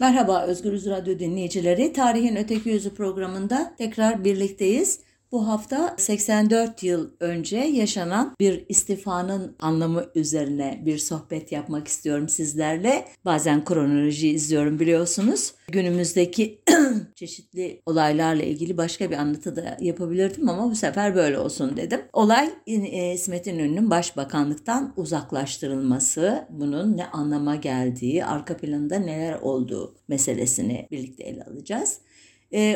Merhaba Özgürüz Radyo dinleyicileri. Tarihin Öteki Yüzü programında tekrar birlikteyiz. Bu hafta 84 yıl önce yaşanan bir istifanın anlamı üzerine bir sohbet yapmak istiyorum sizlerle. Bazen kronoloji izliyorum biliyorsunuz. Günümüzdeki çeşitli olaylarla ilgili başka bir anlatı da yapabilirdim ama bu sefer böyle olsun dedim. Olay İsmet İnönü'nün başbakanlıktan uzaklaştırılması, bunun ne anlama geldiği, arka planında neler olduğu meselesini birlikte ele alacağız.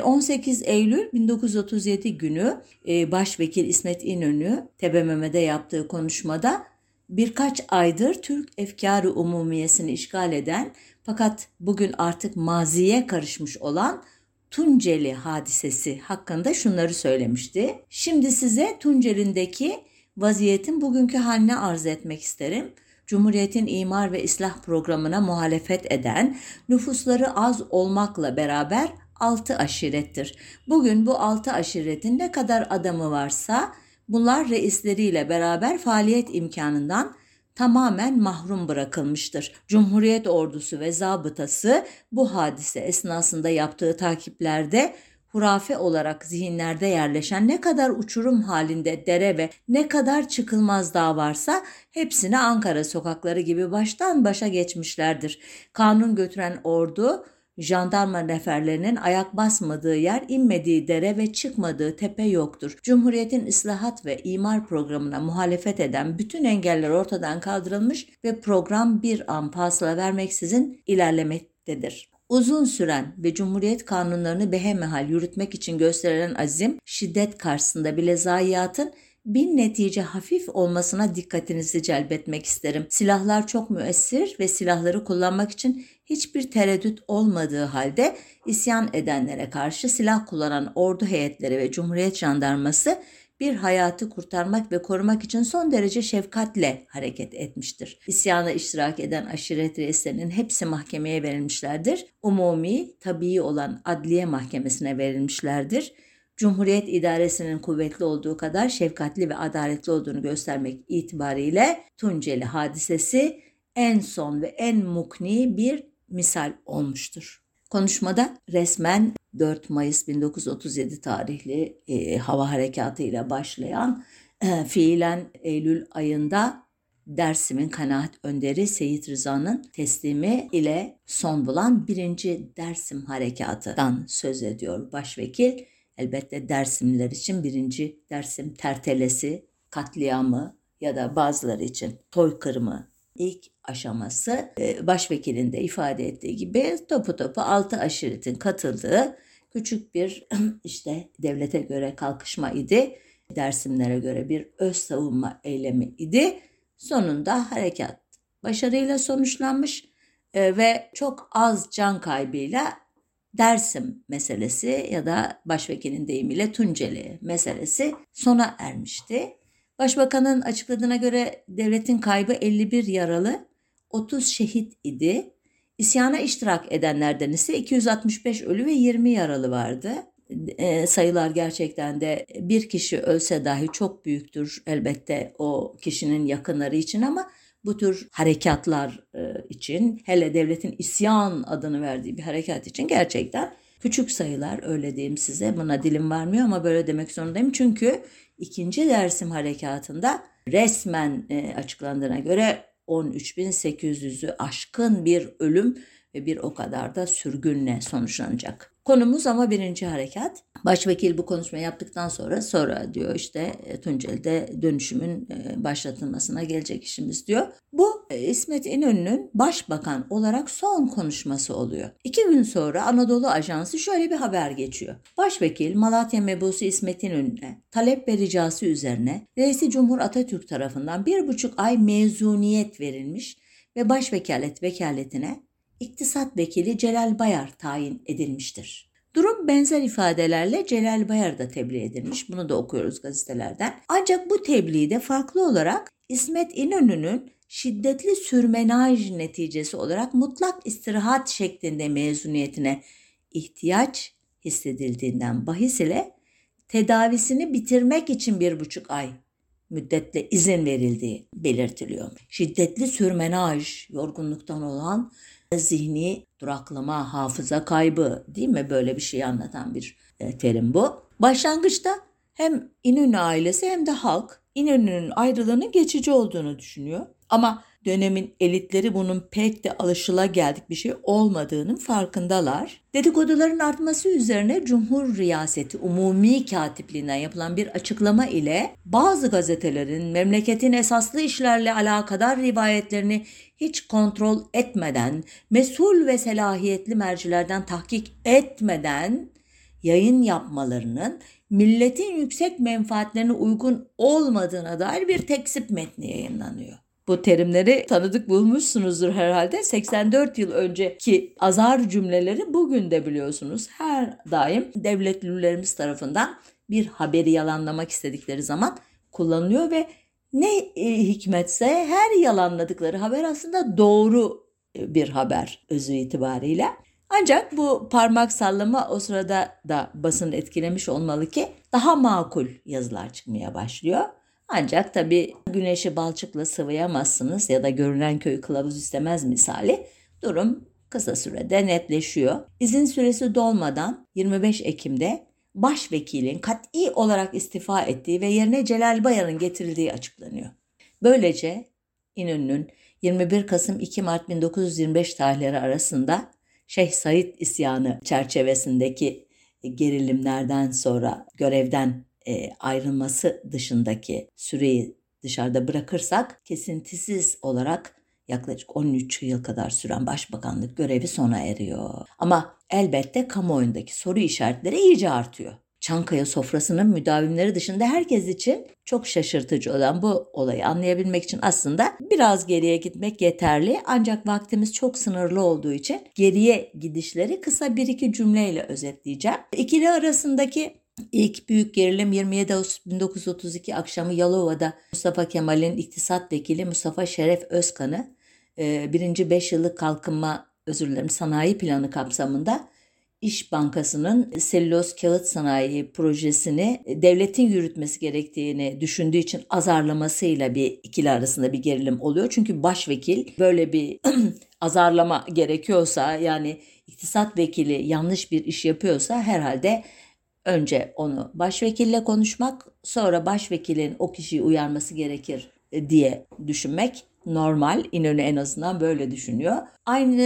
18 Eylül 1937 günü Başvekil İsmet İnönü TBMM'de yaptığı konuşmada birkaç aydır Türk efkârı umumiyesini işgal eden fakat bugün artık maziye karışmış olan Tunceli hadisesi hakkında şunları söylemişti. Şimdi size Tunceli'ndeki vaziyetin bugünkü haline arz etmek isterim. Cumhuriyetin imar ve islah programına muhalefet eden nüfusları az olmakla beraber 6 aşirettir. Bugün bu 6 aşiretin ne kadar adamı varsa bunlar reisleriyle beraber faaliyet imkanından tamamen mahrum bırakılmıştır. Cumhuriyet ordusu ve zabıtası bu hadise esnasında yaptığı takiplerde hurafe olarak zihinlerde yerleşen ne kadar uçurum halinde dere ve ne kadar çıkılmaz dağ varsa hepsini Ankara sokakları gibi baştan başa geçmişlerdir. Kanun götüren ordu, jandarma neferlerinin ayak basmadığı yer, inmediği dere ve çıkmadığı tepe yoktur. Cumhuriyetin ıslahat ve imar programına muhalefet eden bütün engeller ortadan kaldırılmış ve program bir an pasla vermeksizin ilerlemektedir. Uzun süren ve Cumhuriyet kanunlarını behemehal yürütmek için gösterilen azim, şiddet karşısında bile zayiatın bin netice hafif olmasına dikkatinizi celbetmek isterim. Silahlar çok müessir ve silahları kullanmak için hiçbir tereddüt olmadığı halde isyan edenlere karşı silah kullanan ordu heyetleri ve Cumhuriyet Jandarması bir hayatı kurtarmak ve korumak için son derece şefkatle hareket etmiştir. İsyana iştirak eden aşiret reislerinin hepsi mahkemeye verilmişlerdir. Umumi, tabii olan Adliye Mahkemesi'ne verilmişlerdir. Cumhuriyet idaresinin kuvvetli olduğu kadar şefkatli ve adaletli olduğunu göstermek itibariyle Tunceli hadisesi en son ve en mukni bir misal olmuştur. Konuşmada resmen 4 Mayıs 1937 tarihli hava harekatıyla başlayan fiilen Eylül ayında Dersim'in kanaat önderi Seyit Rıza'nın teslimi ile son bulan 1. Dersim Harekatı'dan söz ediyor başvekil. Elbette Dersimliler için 1. Dersim tertelesi, katliamı ya da bazıları için soykırımı ilk aşaması, başvekilin de ifade ettiği gibi topu 6 aşiretin katıldığı küçük bir devlete göre kalkışma idi. Dersimlere göre bir öz savunma eylemi idi. Sonunda harekat başarıyla sonuçlanmış ve çok az can kaybıyla Dersim meselesi ya da başvekilin deyimiyle Tunceli meselesi sona ermişti. Başbakanın açıkladığına göre devletin kaybı 51 yaralı, 30 şehit idi. İsyana iştirak edenlerden ise 265 ölü ve 20 yaralı vardı. Sayılar gerçekten de bir kişi ölse dahi çok büyüktür elbette o kişinin yakınları için ama bu tür harekatlar için, hele devletin isyan adını verdiği bir harekat için gerçekten küçük sayılar, öyle diyeyim size, buna dilim varmıyor ama böyle demek zorundayım. Çünkü 2. Dersim Harekatı'nda resmen açıklandığına göre 13.800'ü aşkın bir ölüm ve bir o kadar da sürgünle sonuçlanacak. Konumuz ama 1. harekat. Başvekil bu konuşmayı yaptıktan sonra diyor Tunceli'de dönüşümün başlatılmasına gelecek işimiz diyor. Bu İsmet İnönü'nün başbakan olarak son konuşması oluyor. 2 gün sonra Anadolu Ajansı şöyle bir haber geçiyor. Başvekil Malatya mebusu İsmet İnönü'ne talep ve ricası üzerine Reisi Cumhur Atatürk tarafından 1,5 ay mezuniyet verilmiş ve başvekalet vekaletine İktisat Vekili Celal Bayar tayin edilmiştir. Durum benzer ifadelerle Celal Bayar da tebliğ edilmiş. Bunu da okuyoruz gazetelerden. Ancak bu tebliğde farklı olarak İsmet İnönü'nün şiddetli sürmenaj neticesi olarak mutlak istirahat şeklinde mezuniyetine ihtiyaç hissedildiğinden bahis ile tedavisini bitirmek için 1,5 ay müddetle izin verildiği belirtiliyor. Şiddetli sürmenaj, yorgunluktan olan zihni duraklama, hafıza kaybı, değil mi? Böyle bir şey anlatan bir terim bu. Başlangıçta hem İnönü ailesi hem de halk İnönü'nün ayrılığının geçici olduğunu düşünüyor. Ama dönemin elitleri bunun pek de alışılageldik bir şey olmadığının farkındalar. Dedikoduların artması üzerine Cumhur Riyaseti Umumi Katipliğinden yapılan bir açıklama ile bazı gazetelerin memleketin esaslı işlerle alakadar rivayetlerini hiç kontrol etmeden, mesul ve selahiyetli mercilerden tahkik etmeden yayın yapmalarının milletin yüksek menfaatlerine uygun olmadığına dair bir tekzip metni yayınlanıyor. Bu terimleri tanıdık bulmuşsunuzdur herhalde. 84 yıl önceki azar cümleleri bugün de biliyorsunuz. Her daim devletlilerimiz tarafından bir haberi yalanlamak istedikleri zaman kullanılıyor ve ne hikmetse her yalanladıkları haber aslında doğru bir haber özü itibariyle. Ancak bu parmak sallama o sırada da basını etkilemiş olmalı ki daha makul yazılar çıkmaya başlıyor. Ancak tabii güneşi balçıkla sıvayamazsınız ya da görünen köy kılavuz istemez misali durum kısa sürede netleşiyor. İzin süresi dolmadan 25 Ekim'de başvekilin kat'i olarak istifa ettiği ve yerine Celal Bayar'ın getirildiği açıklanıyor. Böylece İnönü'nün 21 Kasım-2 Mart 1925 tarihleri arasında Şeyh Said isyanı çerçevesindeki gerilimlerden sonra görevden ayrılması dışındaki süreyi dışarıda bırakırsak kesintisiz olarak yaklaşık 13 yıl kadar süren başbakanlık görevi sona eriyor. Ama elbette kamuoyundaki soru işaretleri iyice artıyor. Çankaya sofrasının müdavimleri dışında herkes için çok şaşırtıcı olan bu olayı anlayabilmek için aslında biraz geriye gitmek yeterli. Ancak vaktimiz çok sınırlı olduğu için geriye gidişleri kısa bir iki cümleyle özetleyeceğim. İkili arasındaki İlk büyük gerilim 27 Ağustos 1932 akşamı Yalova'da Mustafa Kemal'in iktisat vekili Mustafa Şeref Özkan'ı 1. 5 yıllık sanayi planı kapsamında İş Bankası'nın selüloz kağıt sanayi projesini devletin yürütmesi gerektiğini düşündüğü için azarlamasıyla bir ikili arasında bir gerilim oluyor. Çünkü başvekil böyle bir azarlama gerekiyorsa, yani iktisat vekili yanlış bir iş yapıyorsa herhalde önce onu başvekille konuşmak, sonra başvekilin o kişiyi uyarması gerekir diye düşünmek normal. İnönü en azından böyle düşünüyor. Aynı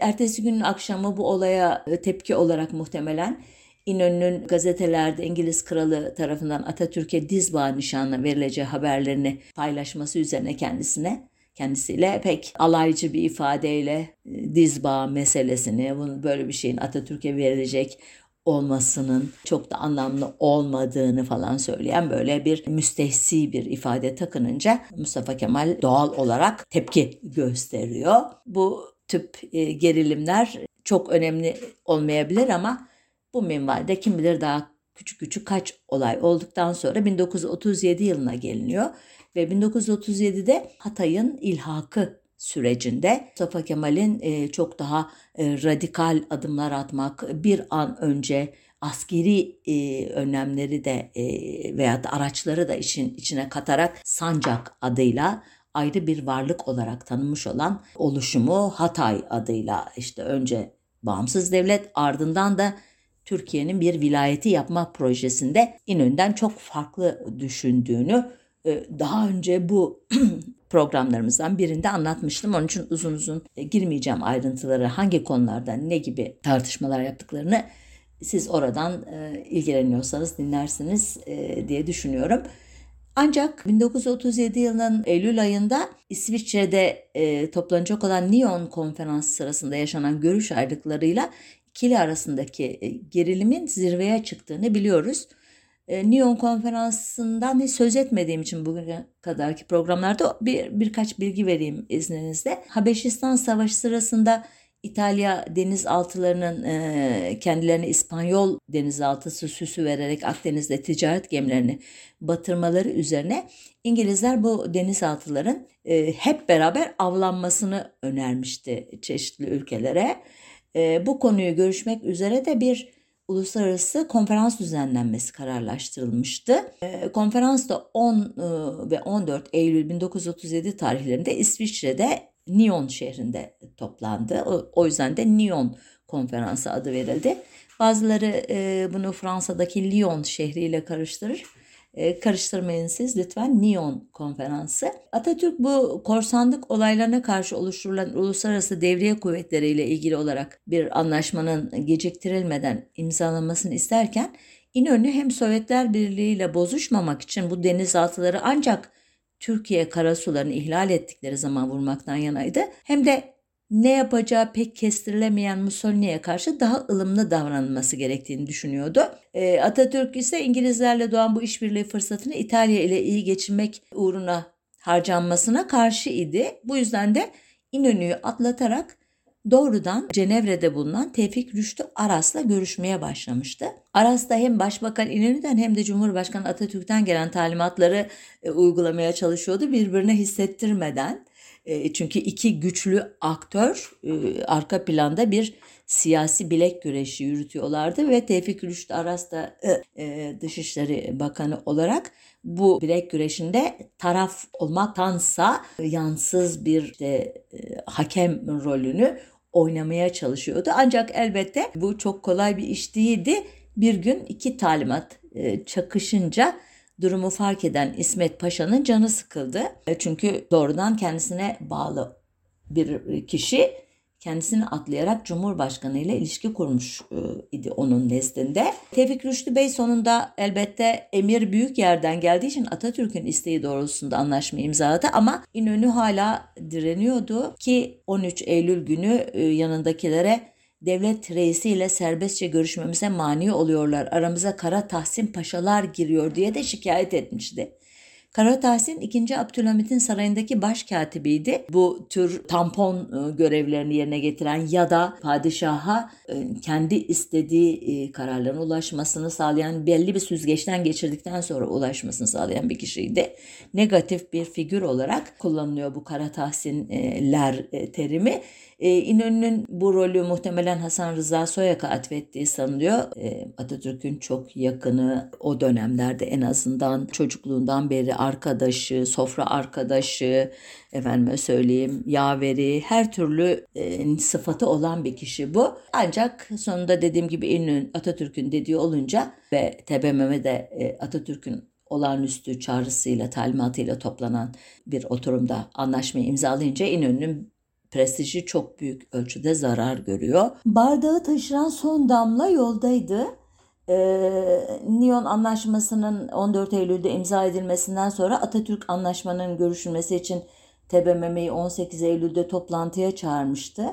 ertesi günün akşamı bu olaya tepki olarak muhtemelen İnönü'nün gazetelerde İngiliz Kralı tarafından Atatürk'e dizbağı nişanına verileceği haberlerini paylaşması üzerine kendisiyle pek alaycı bir ifadeyle dizbağı meselesini, bunun böyle bir şeyin Atatürk'e verilecek olmasının çok da anlamlı olmadığını falan söyleyen böyle bir müstehsi bir ifade takınınca Mustafa Kemal doğal olarak tepki gösteriyor. Bu tip gerilimler çok önemli olmayabilir ama bu minvalde kim bilir daha küçük küçük kaç olay olduktan sonra 1937 yılına geliniyor ve 1937'de Hatay'ın ilhakı sürecinde Mustafa Kemal'in çok daha radikal adımlar atmak, bir an önce askeri önlemleri de veya da araçları da işin içine katarak Sancak adıyla ayrı bir varlık olarak tanınmış olan oluşumu Hatay adıyla işte önce bağımsız devlet ardından da Türkiye'nin bir vilayeti yapma projesinde İnönü'den çok farklı düşündüğünü daha önce bu programlarımızdan birinde anlatmıştım. Onun için uzun uzun girmeyeceğim ayrıntıları, hangi konularda ne gibi tartışmalar yaptıklarını siz oradan ilgileniyorsanız dinlersiniz diye düşünüyorum. Ancak 1937 yılının Eylül ayında İsviçre'de toplanacak olan Nyon Konferansı sırasında yaşanan görüş ayrılıklarıyla ikili arasındaki gerilimin zirveye çıktığını biliyoruz. Nyon Konferansı'ndan hiç söz etmediğim için bugüne kadarki programlarda birkaç bilgi vereyim izninizle. Habeşistan Savaşı sırasında İtalya denizaltılarının kendilerine İspanyol denizaltısı süsü vererek Akdeniz'de ticaret gemilerini batırmaları üzerine İngilizler bu denizaltıların hep beraber avlanmasını önermişti çeşitli ülkelere. Bu konuyu görüşmek üzere de bir uluslararası konferans düzenlenmesi kararlaştırılmıştı. Konferans da 10 ve 14 Eylül 1937 tarihlerinde İsviçre'de Nyon şehrinde toplandı. O yüzden de Nyon Konferansı adı verildi. Bazıları bunu Fransa'daki Lyon şehriyle karıştırmayın siz lütfen, Nyon Konferansı. Atatürk bu korsanlık olaylarına karşı oluşturulan uluslararası devriye kuvvetleriyle ilgili olarak bir anlaşmanın geciktirilmeden imzalanmasını isterken İnönü hem Sovyetler Birliği ile bozuşmamak için bu denizaltıları ancak Türkiye karasularını ihlal ettikleri zaman vurmaktan yanaydı, hem de ne yapacağı pek kestirilemeyen Mussolini'ye karşı daha ılımlı davranılması gerektiğini düşünüyordu. Atatürk ise İngilizlerle doğan bu işbirliği fırsatını İtalya ile iyi geçinmek uğruna harcanmasına karşı idi. Bu yüzden de İnönü'yü atlatarak doğrudan Cenevre'de bulunan Tevfik Rüştü Aras'la görüşmeye başlamıştı. Aras da hem Başbakan İnönü'den hem de Cumhurbaşkanı Atatürk'ten gelen talimatları uygulamaya çalışıyordu birbirine hissettirmeden. Çünkü iki güçlü aktör arka planda bir siyasi bilek güreşi yürütüyorlardı ve Tevfik Rüştü Aras da Dışişleri Bakanı olarak bu bilek güreşinde taraf olmaktansa yansız bir hakem rolünü oynamaya çalışıyordu. Ancak elbette bu çok kolay bir iş değildi. Bir gün iki talimat çakışınca durumu fark eden İsmet Paşa'nın canı sıkıldı. Çünkü doğrudan kendisine bağlı bir kişi kendisini atlayarak Cumhurbaşkanı ile ilişki kurmuş idi onun nezdinde. Tevfik Rüştü Bey sonunda elbette emir büyük yerden geldiği için Atatürk'ün isteği doğrultusunda anlaşmayı imzaladı ama İnönü hala direniyordu ki 13 Eylül günü yanındakilere devlet reisiyle serbestçe görüşmemize mani oluyorlar, aramıza Kara Tahsin paşalar giriyor diye de şikayet etmişti. Kara Tahsin 2. Abdülhamit'in sarayındaki başkatibiydi. Bu tür tampon görevlerini yerine getiren ya da padişaha kendi istediği kararların ulaşmasını sağlayan, belli bir süzgeçten geçirdikten sonra ulaşmasını sağlayan bir kişiydi. Negatif bir figür olarak kullanılıyor bu Kara Tahsinler terimi. İnönü'nün bu rolü muhtemelen Hasan Rıza Soyak'a atfettiği sanılıyor. Atatürk'ün çok yakını, o dönemlerde en azından çocukluğundan beri arkadaşı, sofra arkadaşı, efendime söyleyeyim yaveri, her türlü sıfatı olan bir kişi bu. Ancak sonunda dediğim gibi İnönü Atatürk'ün dediği olunca ve TBMM'de Atatürk'ün olağanüstü çağrısıyla, talimatıyla toplanan bir oturumda anlaşmayı imzalayınca İnönü'nün prestiji çok büyük ölçüde zarar görüyor. Bardağı taşıran son damla yoldaydı. Nyon Anlaşması'nın 14 Eylül'de imza edilmesinden sonra Atatürk Anlaşmanın görüşülmesi için TBMM'yi 18 Eylül'de toplantıya çağırmıştı.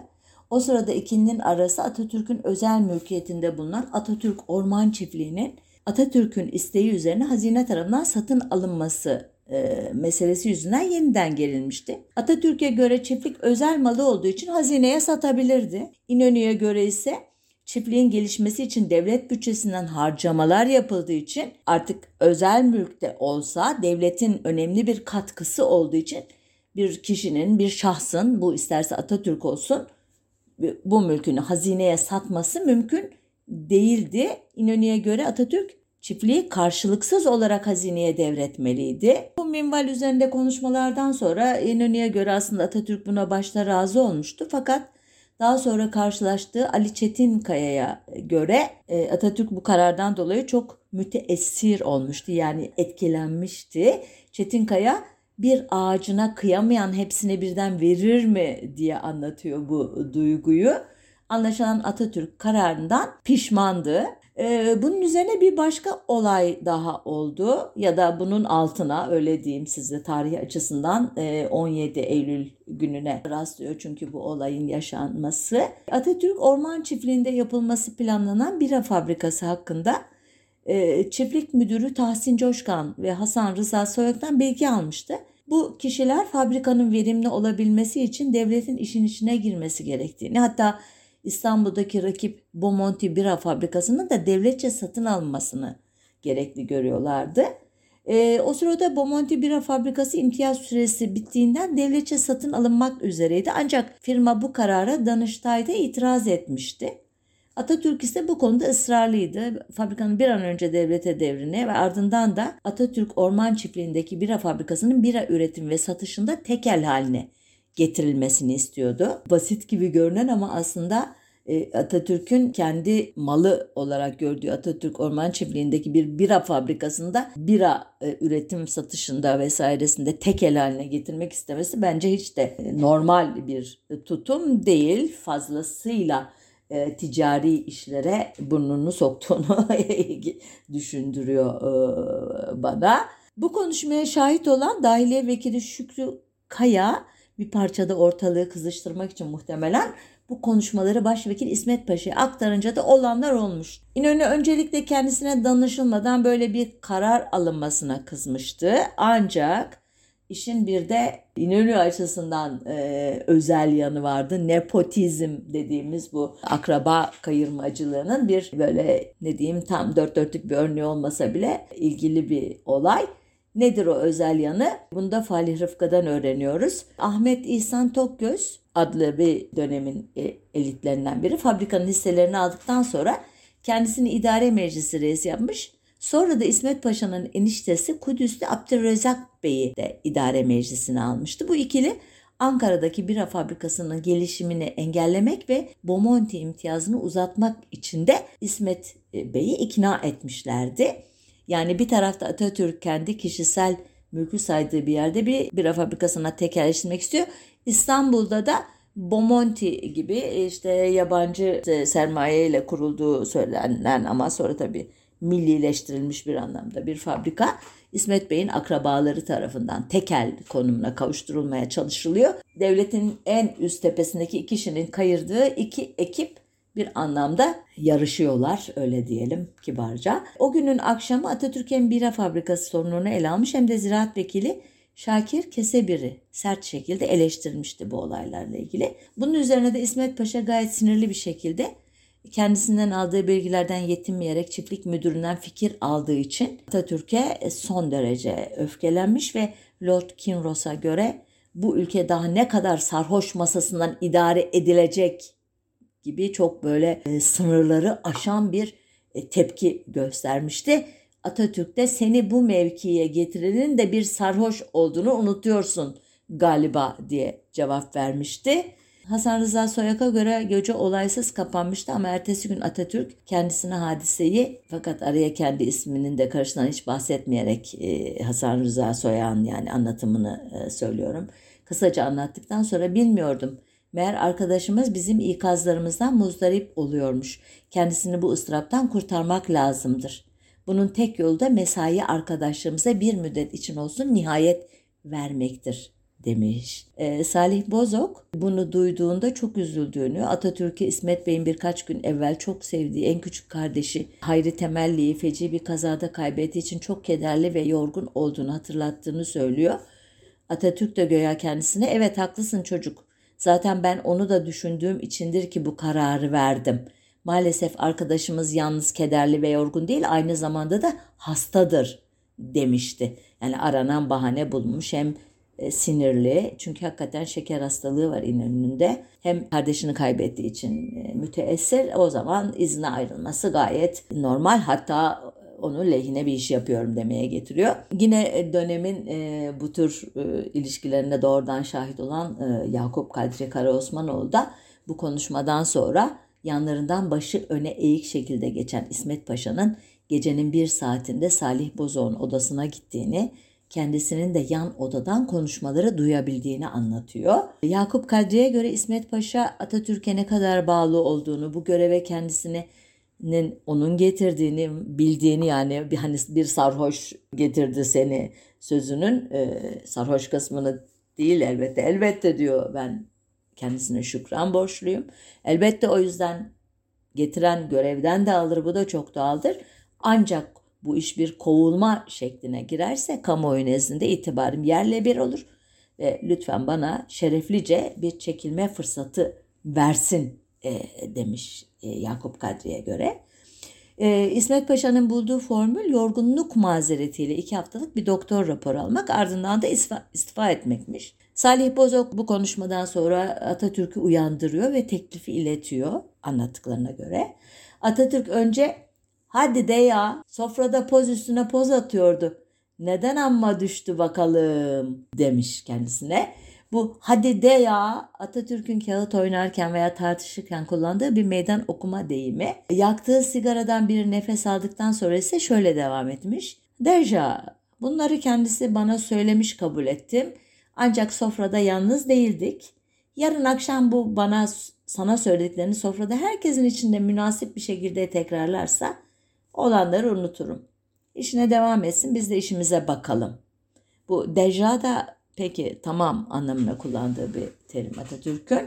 O sırada ikilinin arası Atatürk'ün özel mülkiyetinde bulunan Atatürk Orman Çiftliği'nin Atatürk'ün isteği üzerine hazine tarafından satın alınması meselesi yüzünden yeniden gelinmişti. Atatürk'e göre çiftlik özel malı olduğu için hazineye satabilirdi. İnönü'ye göre ise çiftliğin gelişmesi için devlet bütçesinden harcamalar yapıldığı için, artık özel mülkte olsa devletin önemli bir katkısı olduğu için, bir kişinin, bir şahsın, bu isterse Atatürk olsun, bu mülkünü hazineye satması mümkün değildi. İnönü'ye göre Atatürk çiftliği karşılıksız olarak hazineye devretmeliydi. Bu minval üzerinde konuşmalardan sonra İnönü'ye göre aslında Atatürk buna başta razı olmuştu. Fakat daha sonra karşılaştığı Ali Çetinkaya'ya göre Atatürk bu karardan dolayı çok müteessir olmuştu. Yani etkilenmişti. Çetinkaya bir ağacına kıyamayan hepsine birden verir mi diye anlatıyor bu duyguyu. Anlaşılan Atatürk kararından pişmandı. Bunun üzerine bir başka olay daha oldu ya da bunun altına, öyle diyeyim size, tarihi açısından 17 Eylül gününe rastlıyor çünkü bu olayın yaşanması. Atatürk Orman Çiftliği'nde yapılması planlanan bira fabrikası hakkında çiftlik müdürü Tahsin Coşkan ve Hasan Rıza Soyak'tan bilgi almıştı. Bu kişiler fabrikanın verimli olabilmesi için devletin işin içine girmesi gerektiğini, hatta İstanbul'daki rakip Bomonti Bira Fabrikası'nın da devletçe satın alınmasını gerekli görüyorlardı. O sırada Bomonti Bira Fabrikası imtiyaz süresi bittiğinden devletçe satın alınmak üzereydi. Ancak firma bu karara Danıştay'da itiraz etmişti. Atatürk ise bu konuda ısrarlıydı. Fabrikanın bir an önce devlete devrine ve ardından da Atatürk Orman Çiftliği'ndeki bira fabrikasının bira üretim ve satışında tekel haline getirilmesini istiyordu. Basit gibi görünen ama aslında Atatürk'ün kendi malı olarak gördüğü Atatürk Orman Çiftliği'ndeki bir bira fabrikasında bira üretim satışında vesairesinde tek el haline getirmek istemesi bence hiç de normal bir tutum değil. Fazlasıyla ticari işlere burnunu soktuğunu düşündürüyor bana. Bu konuşmaya şahit olan Dahiliye Vekili Şükrü Kaya bir parçada ortalığı kızıştırmak için muhtemelen bu konuşmaları Başvekil İsmet Paşa'ya aktarınca da olanlar olmuş. İnönü öncelikle kendisine danışılmadan böyle bir karar alınmasına kızmıştı. Ancak işin bir de İnönü açısından özel yanı vardı. Nepotizm dediğimiz bu akraba kayırmacılığının bir böyle ne diyeyim tam dört dörtlük bir örneği olmasa bile ilgili bir olay. Nedir o özel yanı? Bunu da Falih Rıfkı'dan öğreniyoruz. Ahmet İhsan Tokgöz adlı bir dönemin elitlerinden biri fabrikanın hisselerini aldıktan sonra kendisini idare meclisi reisi yapmış. Sonra da İsmet Paşa'nın eniştesi Kudüs'te Abdülrezzak Bey'i de idare meclisine almıştı. Bu ikili Ankara'daki bira fabrikasının gelişimini engellemek ve Bomonti imtiyazını uzatmak için de İsmet Bey'i ikna etmişlerdi. Yani bir tarafta Atatürk kendi kişisel mülkü saydığı bir yerde bir bira fabrikasına tekelleştirmek istiyor. İstanbul'da da Bomonti gibi işte yabancı sermaye ile kurulduğu söylenen ama sonra tabii millileştirilmiş bir anlamda bir fabrika İsmet Bey'in akrabaları tarafından tekel konumuna kavuşturulmaya çalışılıyor. Devletin en üst tepesindeki iki kişinin kayırdığı iki ekip bir anlamda yarışıyorlar öyle diyelim kibarca. O günün akşamı Atatürk'ün bira fabrikası sorununu ele almış hem de ziraat vekili Şakir Kesebir'i sert şekilde eleştirmişti bu olaylarla ilgili. Bunun üzerine de İsmet Paşa gayet sinirli bir şekilde kendisinden aldığı bilgilerden yetinmeyerek çiftlik müdüründen fikir aldığı için Atatürk'e son derece öfkelenmiş ve Lord Kinross'a göre bu ülke daha ne kadar sarhoş masasından idare edilecek gibi çok böyle sınırları aşan bir tepki göstermişti. Atatürk de seni bu mevkiye getirenin de bir sarhoş olduğunu unutuyorsun galiba diye cevap vermişti. Hasan Rıza Soyak'a göre gece olaysız kapanmıştı ama ertesi gün Atatürk kendisine hadiseyi fakat araya kendi isminin de karışından hiç bahsetmeyerek Hasan Rıza Soyak'ın yani anlatımını söylüyorum. Kısaca anlattıktan sonra bilmiyordum. Meğer arkadaşımız bizim ikazlarımızdan muzdarip oluyormuş. Kendisini bu ıstıraptan kurtarmak lazımdır. Bunun tek yolu da mesai arkadaşlarımıza bir müddet için olsun nihayet vermektir demiş. Salih Bozok bunu duyduğunda çok üzüldüğünü, Atatürk'e İsmet Bey'in birkaç gün evvel çok sevdiği en küçük kardeşi Hayri Temelli'yi feci bir kazada kaybettiği için çok kederli ve yorgun olduğunu hatırlattığını söylüyor. Atatürk de göya kendisine evet haklısın çocuk. Zaten ben onu da düşündüğüm içindir ki bu kararı verdim. Maalesef arkadaşımız yalnız kederli ve yorgun değil aynı zamanda da hastadır demişti. Yani aranan bahane bulmuş hem sinirli çünkü hakikaten şeker hastalığı var İnönü'nde hem kardeşini kaybettiği için müteessir o zaman izne ayrılması gayet normal hatta onu lehine bir iş yapıyorum demeye getiriyor. Yine dönemin bu tür ilişkilerine doğrudan şahit olan Yakup Kadri Karaosmanoğlu da bu konuşmadan sonra yanlarından başı öne eğik şekilde geçen İsmet Paşa'nın gecenin bir saatinde Salih Bozok'un odasına gittiğini, kendisinin de yan odadan konuşmaları duyabildiğini anlatıyor. Yakup Kadri'ye göre İsmet Paşa Atatürk'e ne kadar bağlı olduğunu, bu göreve kendisinin onun getirdiğini, bildiğini yani bir sarhoş getirdi seni sözünün sarhoş kısmını değil elbette diyor ben. Kendisine şükran borçluyum. Elbette o yüzden getiren görevden de alır. Bu da çok doğaldır. Ancak bu iş bir kovulma şekline girerse kamuoyu nezdinde itibarım yerle bir olur. Ve lütfen bana şereflice bir çekilme fırsatı versin demiş Yakup Kadri'ye göre. İsmet Paşa'nın bulduğu formül yorgunluk mazeretiyle 2 haftalık bir doktor raporu almak ardından da istifa etmekmiş. Salih Bozok bu konuşmadan sonra Atatürk'ü uyandırıyor ve teklifi iletiyor anlattıklarına göre. Atatürk önce hadi de ya sofrada poz üstüne poz atıyordu. Neden amma düştü bakalım demiş kendisine. Bu hadi de ya Atatürk'ün kağıt oynarken veya tartışırken kullandığı bir meydan okuma deyimi. Yaktığı sigaradan bir nefes aldıktan sonra ise şöyle devam etmiş. Deja, bunları kendisi bana söylemiş kabul ettim. Ancak sofrada yalnız değildik. Yarın akşam bu sana söylediklerini sofrada herkesin içinde münasip bir şekilde tekrarlarsa olanları unuturum. İşine devam etsin, biz de işimize bakalım. Bu deja da peki tamam anlamına kullandığı bir terim Atatürk'ün.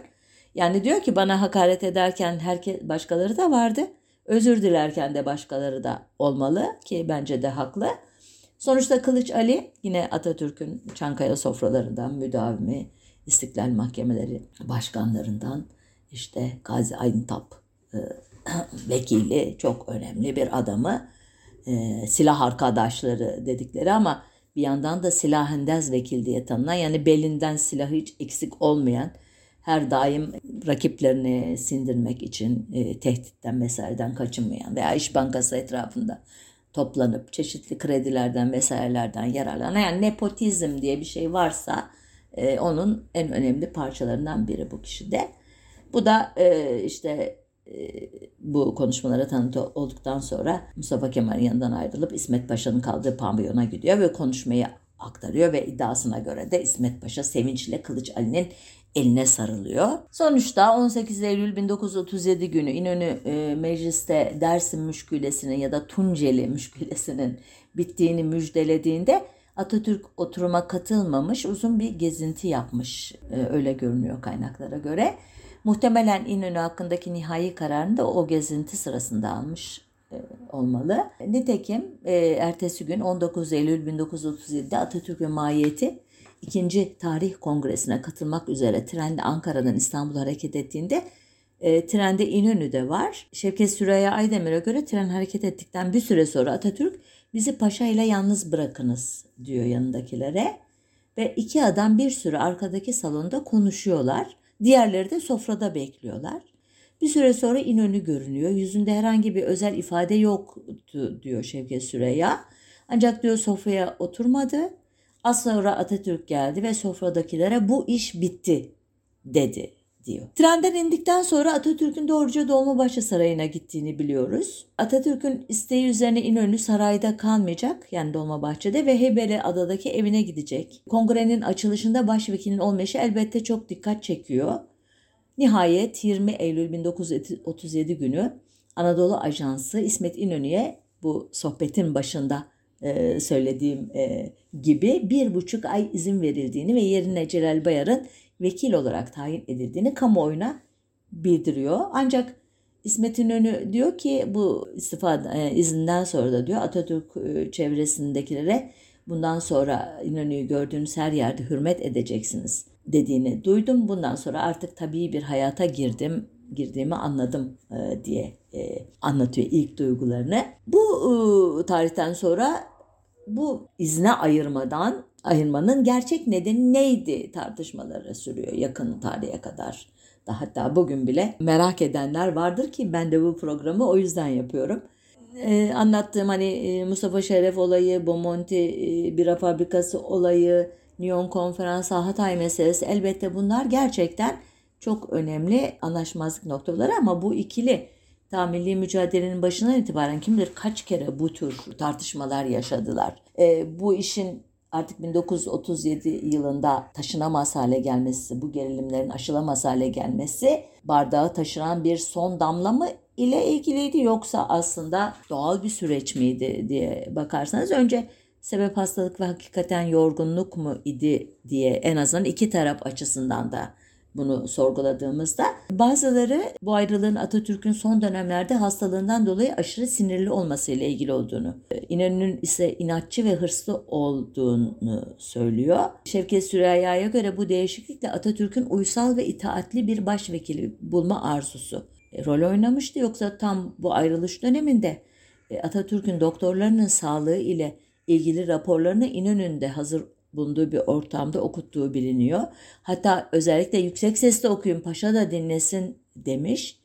Yani diyor ki bana hakaret ederken başkaları da vardı. Özür dilerken de başkaları da olmalı ki bence de haklı. Sonuçta Kılıç Ali yine Atatürk'ün Çankaya sofralarından müdavimi, İstiklal Mahkemeleri başkanlarından, işte Gazi Aydintap vekili, çok önemli bir adamı, silah arkadaşları dedikleri ama bir yandan da silahendez vekil diye tanınan, yani belinden silahı hiç eksik olmayan, her daim rakiplerini sindirmek için tehditten vesaireden kaçınmayan veya İş Bankası etrafında toplanıp çeşitli kredilerden vesairelerden yararlanan, yani nepotizm diye bir şey varsa onun en önemli parçalarından biri bu kişi de. Bu da bu konuşmalara tanık olduktan sonra Mustafa Kemal'in yanından ayrılıp İsmet Paşa'nın kaldığı pavyona gidiyor ve konuşmayı aktarıyor ve iddiasına göre de İsmet Paşa sevinçle Kılıç Ali'nin eline sarılıyor. Sonuçta 18 Eylül 1937 günü İnönü mecliste Dersim müşkülesinin ya da Tunceli müşkülesinin bittiğini müjdelediğinde Atatürk oturuma katılmamış, uzun bir gezinti yapmış, öyle görünüyor kaynaklara göre. Muhtemelen İnönü hakkındaki nihai kararını da o gezinti sırasında almış olmalı. Nitekim ertesi gün 19 Eylül 1937'de Atatürk ve mahiyeti 2. Tarih Kongresi'ne katılmak üzere trenle Ankara'dan İstanbul'a hareket ettiğinde trende İnönü de var. Şevket Süreyya Aydemir'e göre tren hareket ettikten bir süre sonra Atatürk bizi paşa ile yalnız bırakınız diyor yanındakilere ve iki adam bir süre arkadaki salonda konuşuyorlar. Diğerleri de sofrada bekliyorlar. Bir süre sonra İnönü görünüyor. Yüzünde herhangi bir özel ifade yoktu diyor Şevket Süreyya. Ancak diyor sofraya oturmadı. Az sonra Atatürk geldi ve sofradakilere bu iş bitti dedi diyor. Trenden indikten sonra Atatürk'ün doğruca Dolmabahçe Sarayı'na gittiğini biliyoruz. Atatürk'ün isteği üzerine İnönü sarayda kalmayacak, yani Dolmabahçe'de, ve Heybeliada'daki evine gidecek. Kongrenin açılışında başvekilin olmayışı elbette çok dikkat çekiyor. Nihayet 20 Eylül 1937 günü Anadolu Ajansı İsmet İnönü'ye bu sohbetin başında söylediğim gibi 1,5 ay izin verildiğini ve yerine Celal Bayar'ın vekil olarak tayin edildiğini kamuoyuna bildiriyor. Ancak İsmet İnönü diyor ki bu istifa izinden sonra da diyor Atatürk çevresindekilere bundan sonra İnönü'yü gördüğünüz her yerde hürmet edeceksiniz dediğini duydum. Bundan sonra artık tabii bir hayata girdiğimi anladım diye anlatıyor ilk duygularını. Bu tarihten sonra bu izne ayırmanın gerçek nedeni neydi tartışmaları sürüyor yakın tarihe kadar. Hatta bugün bile merak edenler vardır ki ben de bu programı o yüzden yapıyorum. Anlattığım hani Mustafa Şeref olayı, Bomonti Bira Fabrikası olayı, Nyon Konferansı, Hatay meselesi, elbette bunlar gerçekten çok önemli anlaşmazlık noktaları ama bu ikili ta milli mücadelenin başından itibaren kim bilir kaç kere bu tür tartışmalar yaşadılar. Bu işin artık 1937 yılında taşınamaz hale gelmesi, bu gerilimlerin aşılamaz hale gelmesi bardağı taşıran bir son damla mı ile ilgiliydi yoksa aslında doğal bir süreç miydi diye bakarsanız önce sebep hastalık ve hakikaten yorgunluk mu idi diye en azından iki taraf açısından da bunu sorguladığımızda bazıları bu ayrılığın Atatürk'ün son dönemlerde hastalığından dolayı aşırı sinirli olmasıyla ilgili olduğunu, İnönü'nün ise inatçı ve hırslı olduğunu söylüyor. Şevket Süreyya'ya göre bu değişiklikle Atatürk'ün uysal ve itaatli bir başvekili bulma arzusu rol oynamıştı. Yoksa tam bu ayrılış döneminde Atatürk'ün doktorlarının sağlığı ile ilgili raporlarını İnönü'nün de hazır bulunduğu bir ortamda okuttuğu biliniyor. Hatta özellikle yüksek sesle okuyun paşa da dinlesin demiş.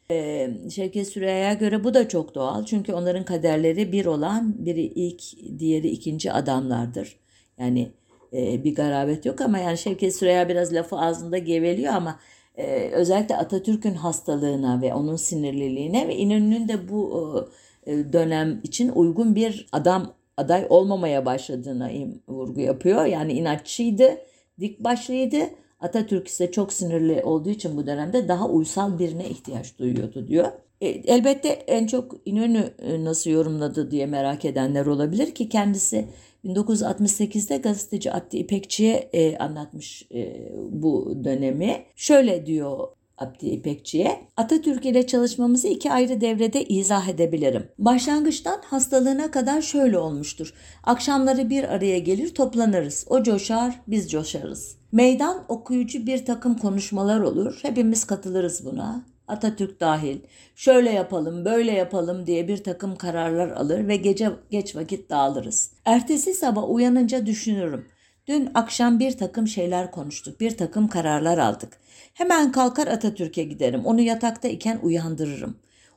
Şevket Süreyya'ya göre bu da çok doğal. Çünkü onların kaderleri bir olan, biri ilk, diğeri ikinci adamlardır. Yani bir garabet yok ama yani Şevket Süreyya biraz lafı ağzında geveliyor ama özellikle Atatürk'ün hastalığına ve onun sinirliliğine ve İnönü'nün de bu dönem için uygun bir aday olmamaya başladığına vurgu yapıyor. Yani inatçıydı, dik başlıydı. Atatürk ise çok sinirli olduğu için bu dönemde daha uysal birine ihtiyaç duyuyordu diyor. Elbette en çok İnönü nasıl yorumladı diye merak edenler olabilir ki kendisi 1968'de gazeteci Abdi İpekçi'ye anlatmış bu dönemi. Şöyle diyor Abdi İpekçi'ye: Atatürk ile çalışmamızı iki ayrı devrede izah edebilirim. Başlangıçtan hastalığına kadar şöyle olmuştur. Akşamları bir araya gelir toplanırız. O coşar, biz coşarız. Meydan okuyucu bir takım konuşmalar olur. Hepimiz katılırız buna. Atatürk dahil. Şöyle yapalım, böyle yapalım diye bir takım kararlar alır ve gece geç vakit dağılırız. Ertesi sabah uyanınca düşünürüm. Dün akşam bir takım şeyler konuştuk, bir takım kararlar aldık. Hemen kalkar Atatürk'e giderim, onu yatakta iken uyandırırım.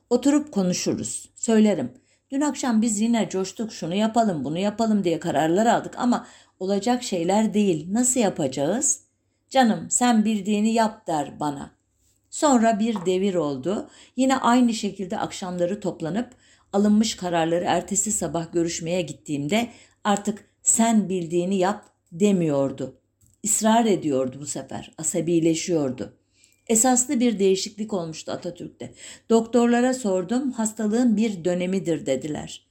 Oturup konuşuruz, söylerim. Dün akşam biz yine coştuk, şunu yapalım, bunu yapalım diye kararlar aldık ama olacak şeyler değil, nasıl yapacağız? Canım sen bildiğini yap der bana. Sonra bir devir oldu. Yine aynı şekilde akşamları toplanıp alınmış kararları ertesi sabah görüşmeye gittiğimde artık sen bildiğini yap demiyordu. İsrar ediyordu bu sefer. Asabileşiyordu. Esaslı bir değişiklik olmuştu Atatürk'te. Doktorlara sordum, hastalığın bir dönemidir dediler.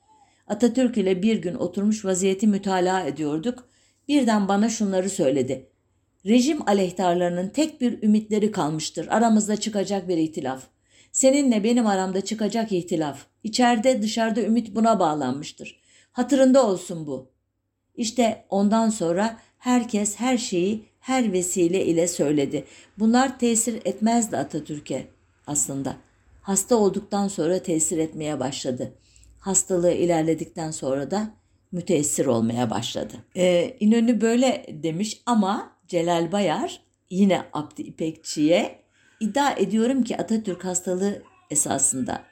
Atatürk ile bir gün oturmuş vaziyeti mütalaa ediyorduk. Birden bana şunları söyledi. Rejim aleyhtarlarının tek bir ümitleri kalmıştır. Aramızda çıkacak bir ihtilaf. Seninle benim aramda çıkacak ihtilaf. İçeride dışarıda ümit buna bağlanmıştır. Hatırında olsun bu. İşte ondan sonra herkes her şeyi her vesile ile söyledi. Bunlar tesir etmezdi Atatürk'e aslında. Hasta olduktan sonra tesir etmeye başladı. Hastalığı ilerledikten sonra da müteessir olmaya başladı. İnönü böyle demiş ama Celal Bayar yine Abdi İpekçi'ye iddia ediyorum ki Atatürk hastalığı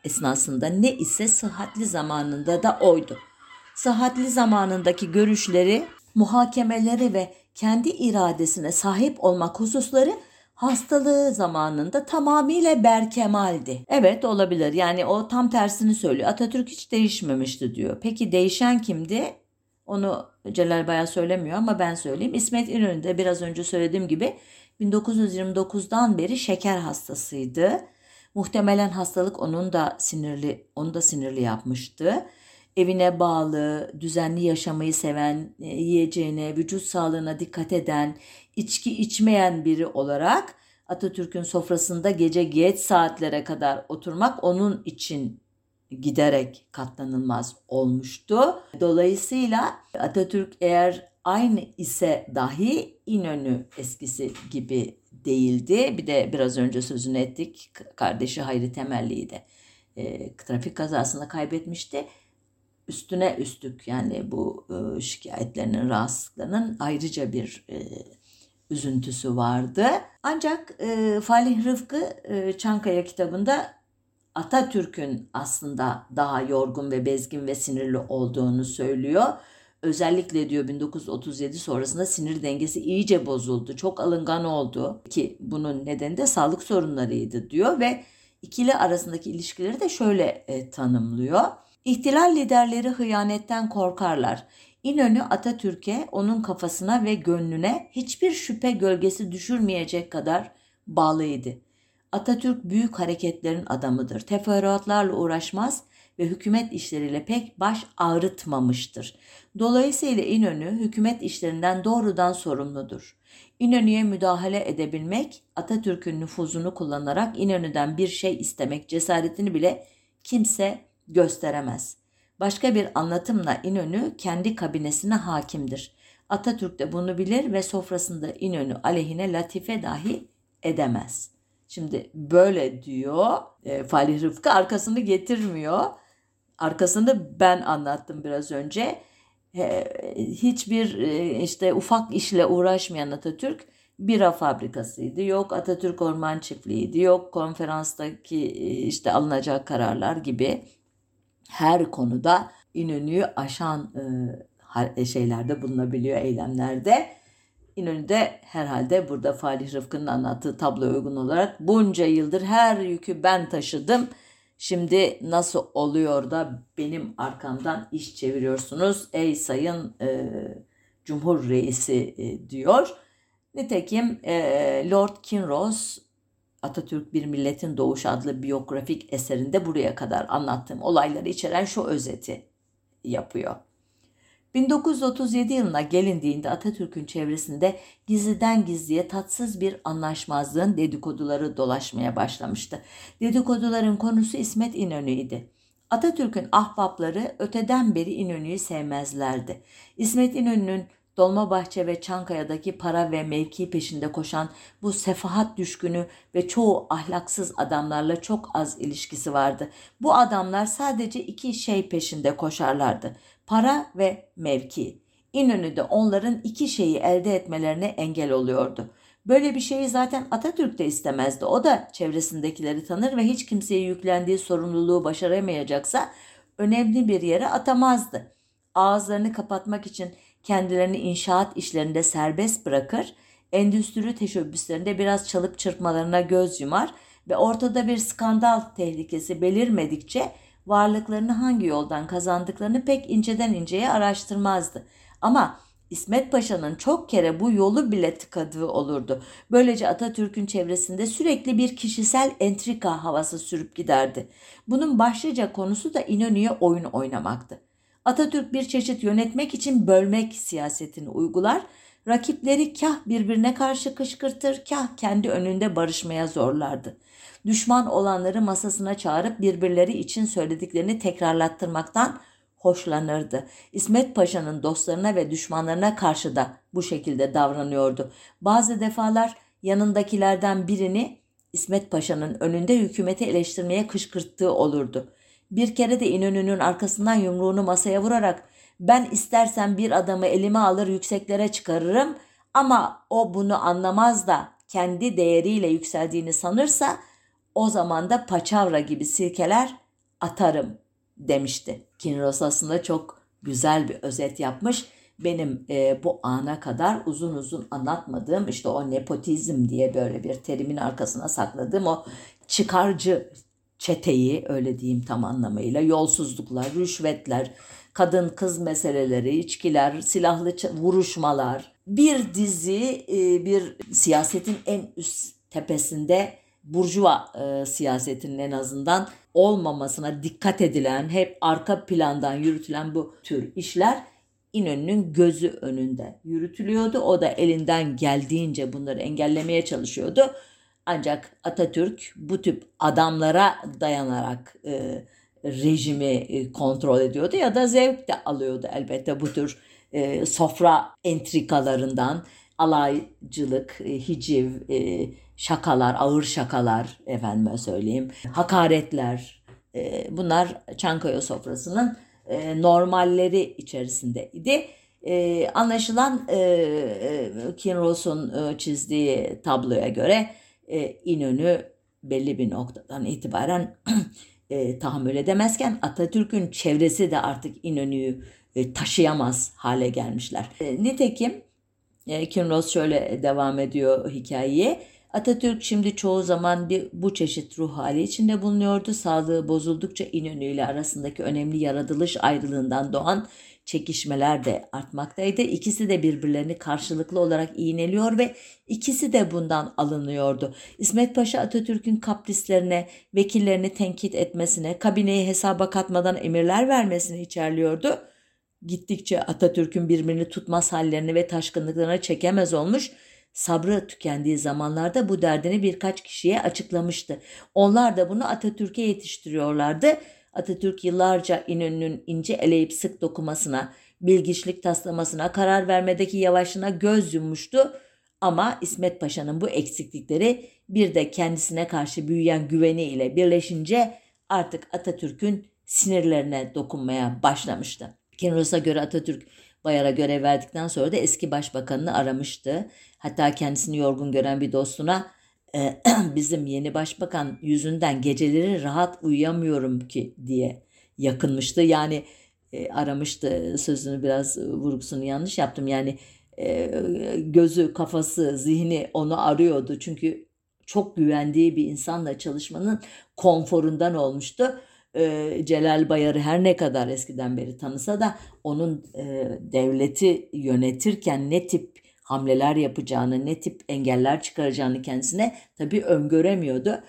esnasında ne ise sıhhatli zamanında da oydu. Sıhhatli zamanındaki görüşleri, muhakemeleri ve kendi iradesine sahip olmak hususları hastalığı zamanında tamamıyla berkemaldi. Evet olabilir yani o tam tersini söylüyor. Atatürk hiç değişmemişti diyor. Peki değişen kimdi? Onu Celal Bayar söylemiyor ama ben söyleyeyim. İsmet İnönü de biraz önce söylediğim gibi 1929'dan beri şeker hastasıydı. Muhtemelen hastalık onu da sinirli yapmıştı. Evine bağlı, düzenli yaşamayı seven, yiyeceğine, vücut sağlığına dikkat eden, içki içmeyen biri olarak Atatürk'ün sofrasında gece geç saatlere kadar oturmak onun için giderek katlanılmaz olmuştu. Dolayısıyla Atatürk eğer aynı ise dahi İnönü eskisi gibi değildi. Bir de biraz önce sözünü ettik. Kardeşi Hayri Temelli'yi de trafik kazasında kaybetmişti. Üstüne üstlük yani bu şikayetlerinin, rahatsızlıklarının ayrıca bir üzüntüsü vardı. Ancak Falih Rıfkı Çankaya kitabında Atatürk'ün aslında daha yorgun ve bezgin ve sinirli olduğunu söylüyor. Özellikle diyor 1937 sonrasında sinir dengesi iyice bozuldu. Çok alıngan oldu ki bunun nedeni de sağlık sorunlarıydı diyor ve ikili arasındaki ilişkileri de şöyle tanımlıyor. İhtilal liderleri hıyanetten korkarlar. İnönü Atatürk'e, onun kafasına ve gönlüne hiçbir şüphe gölgesi düşürmeyecek kadar bağlıydı. Atatürk büyük hareketlerin adamıdır. Teferruatlarla uğraşmaz ve hükümet işleriyle pek baş ağrıtmamıştır. Dolayısıyla İnönü hükümet işlerinden doğrudan sorumludur. İnönü'ye müdahale edebilmek, Atatürk'ün nüfuzunu kullanarak İnönü'den bir şey istemek cesaretini bile kimse gösteremez. Başka bir anlatımla İnönü kendi kabinesine hakimdir. Atatürk de bunu bilir ve sofrasında İnönü aleyhine latife dahi edemez. Şimdi böyle diyor Falih Rıfkı, arkasını getirmiyor. Arkasını ben anlattım biraz önce. Hiçbir ufak işle uğraşmayan Atatürk bira fabrikasıydı. Yok Atatürk Orman Çiftliği'ydi. Yok konferanstaki alınacak kararlar gibi her konuda İnönü'yü aşan şeylerde bulunabiliyor, eylemlerde. İnönü de herhalde burada Falih Rıfkı'nın anlattığı tabloya uygun olarak bunca yıldır her yükü ben taşıdım, şimdi nasıl oluyor da benim arkamdan iş çeviriyorsunuz ey sayın Cumhur Reisi diyor. Nitekim Lord Kinross Atatürk Bir Milletin Doğuşu adlı biyografik eserinde buraya kadar anlattığım olayları içeren şu özeti yapıyor. 1937 yılına gelindiğinde Atatürk'ün çevresinde gizliden gizliye tatsız bir anlaşmazlığın dedikoduları dolaşmaya başlamıştı. Dedikoduların konusu İsmet İnönü idi. Atatürk'ün ahbapları öteden beri İnönü'yü sevmezlerdi. İsmet İnönü'nün Dolmabahçe ve Çankaya'daki para ve mevki peşinde koşan bu sefahat düşkünü ve çoğu ahlaksız adamlarla çok az ilişkisi vardı. Bu adamlar sadece iki şey peşinde koşarlardı: para ve mevki. İnönü de onların iki şeyi elde etmelerine engel oluyordu. Böyle bir şeyi zaten Atatürk de istemezdi. O da çevresindekileri tanır ve hiç kimseye yüklendiği sorumluluğu başaramayacaksa önemli bir yere atamazdı. Ağızlarını kapatmak için kendilerini inşaat işlerinde serbest bırakır, endüstri teşebbüslerinde biraz çalıp çırpmalarına göz yumar ve ortada bir skandal tehlikesi belirmedikçe varlıklarını hangi yoldan kazandıklarını pek inceden inceye araştırmazdı. Ama İsmet Paşa'nın çok kere bu yolu bile tıkadığı olurdu. Böylece Atatürk'ün çevresinde sürekli bir kişisel entrika havası sürüp giderdi. Bunun başlıca konusu da İnönü'ye oyun oynamaktı. Atatürk bir çeşit yönetmek için bölmek siyasetini uygular, rakipleri kah birbirine karşı kışkırtır, kah kendi önünde barışmaya zorlardı. Düşman olanları masasına çağırıp birbirleri için söylediklerini tekrarlattırmaktan hoşlanırdı. İsmet Paşa'nın dostlarına ve düşmanlarına karşı da bu şekilde davranıyordu. Bazı defalar yanındakilerden birini İsmet Paşa'nın önünde hükümeti eleştirmeye kışkırttığı olurdu. Bir kere de İnönü'nün arkasından yumruğunu masaya vurarak "Ben istersen bir adamı elime alır yükseklere çıkarırım ama o bunu anlamaz da kendi değeriyle yükseldiğini sanırsa o zaman da paçavra gibi silkeler atarım" demişti. Kinross aslında çok güzel bir özet yapmış. Benim bu ana kadar uzun uzun anlatmadığım, işte o nepotizm diye böyle bir terimin arkasına sakladığım o çıkarcı çeteyi, öyle diyeyim tam anlamıyla, yolsuzluklar, rüşvetler, kadın kız meseleleri, içkiler, silahlı vuruşmalar, bir dizi bir siyasetin en üst tepesinde burjuva siyasetinin en azından olmamasına dikkat edilen, hep arka plandan yürütülen bu tür işler İnönü'nün gözü önünde yürütülüyordu. O da elinden geldiğince bunları engellemeye çalışıyordu. Ancak Atatürk bu tip adamlara dayanarak rejimi kontrol ediyordu ya da zevk de alıyordu elbette bu tür sofra entrikalarından, alaycılık, hiciv, şakalar, ağır şakalar, efendime söyleyeyim, hakaretler. Bunlar Çankaya sofrasının normalleri içerisindeydi. Anlaşılan Kinross'un çizdiği tabloya göre İnönü belli bir noktadan itibaren tahammül edemezken Atatürk'ün çevresi de artık İnönü'yü taşıyamaz hale gelmişler. Nitekim Kinross şöyle devam ediyor hikayeye. Atatürk şimdi çoğu zaman bu çeşit ruh hali içinde bulunuyordu. Sağlığı bozuldukça İnönü ile arasındaki önemli yaratılış ayrılığından doğan çekişmeler de artmaktaydı. İkisi de birbirlerini karşılıklı olarak iğneliyor ve ikisi de bundan alınıyordu. İsmet Paşa Atatürk'ün kaprislerine, vekillerini tenkit etmesine, kabineyi hesaba katmadan emirler vermesini içerliyordu. Gittikçe Atatürk'ün birbirini tutmaz hallerini ve taşkınlıklarına çekemez olmuş, sabrı tükendiği zamanlarda bu derdini birkaç kişiye açıklamıştı. Onlar da bunu Atatürk'e yetiştiriyorlardı. Atatürk yıllarca İnönü'nün ince eleyip sık dokumasına, bilgiçlik taslamasına, karar vermedeki yavaşlığına göz yummuştu. Ama İsmet Paşa'nın bu eksiklikleri bir de kendisine karşı büyüyen güveniyle birleşince artık Atatürk'ün sinirlerine dokunmaya başlamıştı. Kinross'a göre Atatürk Bayar'a görev verdikten sonra da eski başbakanını aramıştı. Hatta kendisini yorgun gören bir dostuna "Bizim yeni başbakan yüzünden geceleri rahat uyuyamıyorum ki" diye yakınmıştı. Yani aramıştı, sözünü biraz, vurgusunu yanlış yaptım. Yani gözü, kafası, zihni onu arıyordu. Çünkü çok güvendiği bir insanla çalışmanın konforundan olmuştu. Celal Bayar'ı her ne kadar eskiden beri tanısa da onun devleti yönetirken ne tip hamleler yapacağını, ne tip engeller çıkaracağını kendisine tabii öngöremiyordu.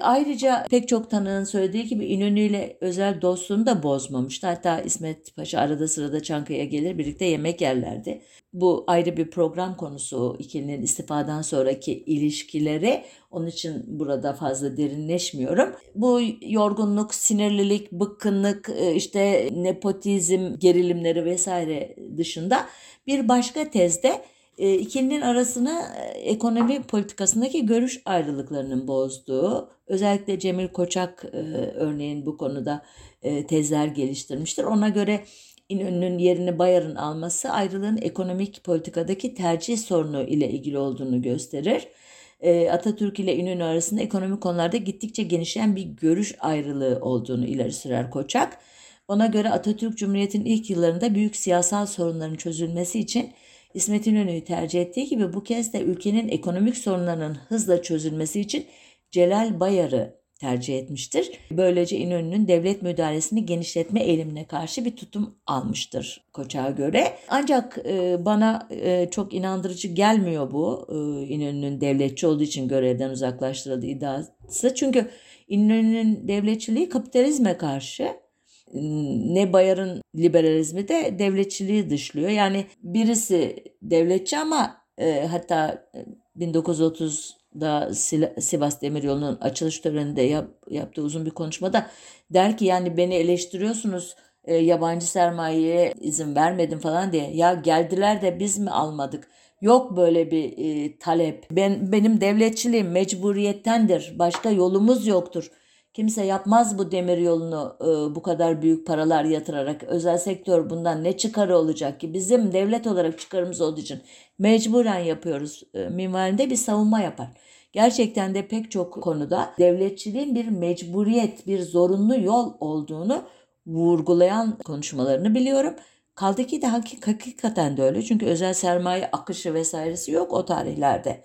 Ayrıca pek çok tanığın söylediği gibi İnönü ile özel dostluğunu da bozmamıştı. Hatta İsmet Paşa arada sırada Çankaya'ya gelir, birlikte yemek yerlerdi. Bu ayrı bir program konusu, ikilinin istifadan sonraki ilişkileri. Onun için burada fazla derinleşmiyorum. Bu yorgunluk, sinirlilik, bıkkınlık, işte nepotizm gerilimleri vesaire dışında bir başka tezde İkilinin arasına ekonomi politikasındaki görüş ayrılıklarının bozduğu, özellikle Cemil Koçak örneğin bu konuda tezler geliştirmiştir. Ona göre İnönü'nün yerini Bayar'ın alması ayrılığın ekonomik politikadaki tercih sorunu ile ilgili olduğunu gösterir. Atatürk ile İnönü arasında ekonomik konularda gittikçe genişleyen bir görüş ayrılığı olduğunu ileri sürer Koçak. Ona göre Atatürk Cumhuriyet'in ilk yıllarında büyük siyasal sorunların çözülmesi için İsmet İnönü'yü tercih ettiği gibi bu kez de ülkenin ekonomik sorunlarının hızla çözülmesi için Celal Bayar'ı tercih etmiştir. Böylece İnönü'nün devlet müdahalesini genişletme eğilimine karşı bir tutum almıştır Koçak'a göre. Ancak bana çok inandırıcı gelmiyor bu İnönü'nün devletçi olduğu için görevden uzaklaştırıldığı iddiası. Çünkü İnönü'nün devletçiliği kapitalizme karşı, ne Bayar'ın liberalizmi de devletçiliği dışlıyor. Yani birisi devletçi ama hatta 1930'da Sivas Demiryolu'nun açılış töreninde yaptığı uzun bir konuşmada der ki, yani beni eleştiriyorsunuz, yabancı sermayeye izin vermedim falan diye. Ya geldiler de biz mi almadık? Yok böyle bir talep. Benim devletçiliğim mecburiyettendir. Başka yolumuz yoktur. Kimse yapmaz bu demir yolunu bu kadar büyük paralar yatırarak. Özel sektör bundan ne çıkarı olacak ki? Bizim devlet olarak çıkarımız olduğu için mecburen yapıyoruz minvalinde bir savunma yapar. Gerçekten de pek çok konuda devletçiliğin bir mecburiyet, bir zorunlu yol olduğunu vurgulayan konuşmalarını biliyorum. Kaldı ki de hakikaten de öyle. Çünkü özel sermaye akışı vesairesi yok o tarihlerde